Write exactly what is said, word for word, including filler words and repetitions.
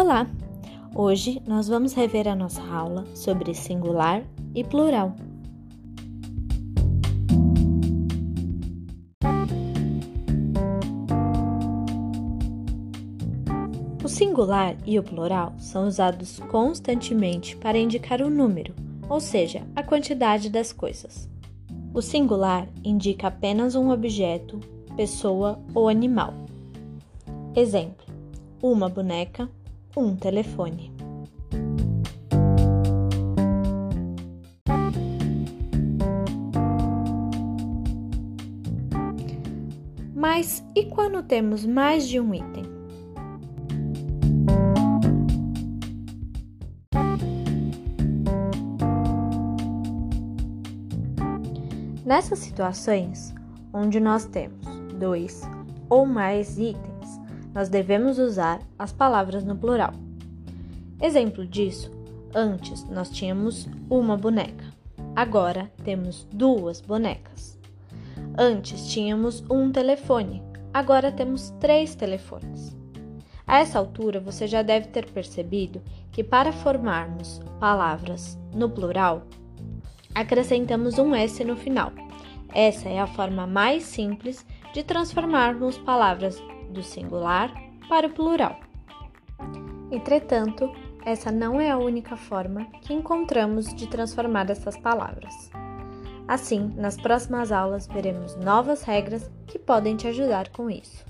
Olá! Hoje nós vamos rever a nossa aula sobre singular e plural. O singular e o plural são usados constantemente para indicar o número, ou seja, a quantidade das coisas. O singular indica apenas um objeto, pessoa ou animal. Exemplo: uma boneca, um telefone. Mas e quando temos mais de um item? Nessas situações, onde nós temos dois ou mais itens, nós devemos usar as palavras no plural. Exemplo disso, antes nós tínhamos uma boneca, agora temos duas bonecas. Antes tínhamos um telefone, agora temos três telefones. A essa altura você já deve ter percebido que para formarmos palavras no plural, acrescentamos um S no final. Essa é a forma mais simples de transformarmos palavras do singular para o plural. Entretanto, essa não é a única forma que encontramos de transformar essas palavras. Assim, nas próximas aulas veremos novas regras que podem te ajudar com isso.